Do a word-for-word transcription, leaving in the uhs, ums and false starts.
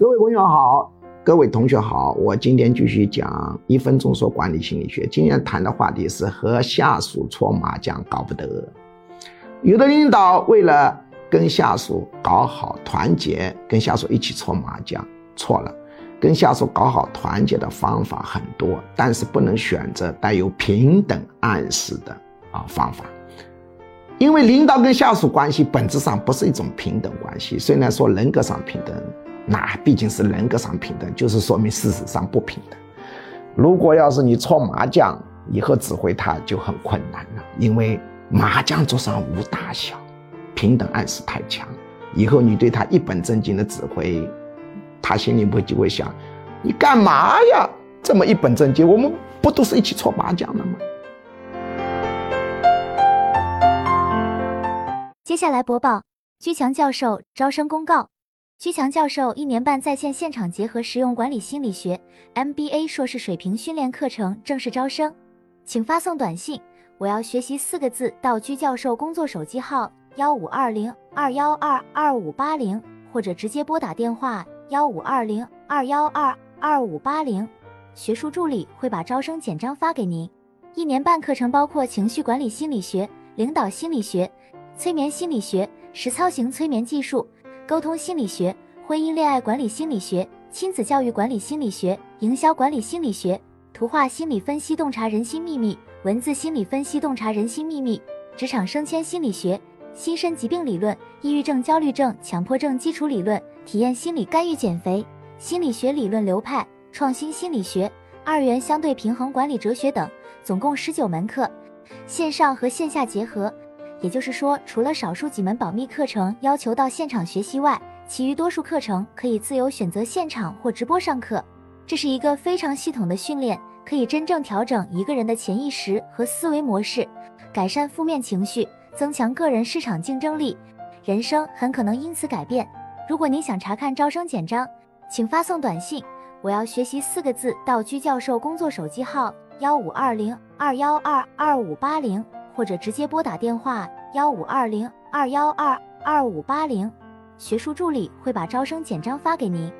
各位朋友好，各位同学好，我今天继续讲一分钟说管理心理学。今天谈的话题是和下属搓麻将搞不得。有的领导为了跟下属搞好团结，跟下属一起搓麻将，错了。跟下属搞好团结的方法很多，但是不能选择带有平等暗示的啊方法，因为领导跟下属关系本质上不是一种平等关系。虽然说人格上平等，那毕竟是人格上平等，就是说明事实上不平等。如果要是你搓麻将，以后指挥他就很困难了，因为麻将桌上无大小，平等暗示太强，以后你对他一本正经的指挥，他心里就会想，你干嘛呀？这么一本正经，我们不都是一起搓麻将的吗？接下来播报居强教授招生公告。居强教授一年半在线现场结合实用管理心理学 M B A 硕士水平训练课程正式招生，请发送短信我要学习四个字到居教授工作手机号一五二零二一二二五八零，或者直接拨打电话一五二零二一二二五八零，学术助理会把招生简章发给您。一年半课程包括情绪管理心理学、领导心理学、催眠心理学、实操型催眠技术、沟通心理学、婚姻恋爱管理心理学、亲子教育管理心理学、营销管理心理学、图画心理分析洞察人心秘密、文字心理分析洞察人心秘密、职场升迁心理学、心身疾病理论、抑郁症、焦虑症、强迫症基础理论、体验心理干预减肥、心理学理论流派、创新心理学、二元相对平衡管理哲学等，总共十九门课，线上和线下结合。也就是说，除了少数几门保密课程要求到现场学习外，其余多数课程可以自由选择现场或直播上课。这是一个非常系统的训练，可以真正调整一个人的潜意识和思维模式，改善负面情绪，增强个人市场竞争力，人生很可能因此改变。如果您想查看招生简章，请发送短信我要学习四个字到居教授工作手机号一五二零二一二二五八零，或者直接拨打电话一五二零二一二二五八零，学术助理会把招生简章发给您。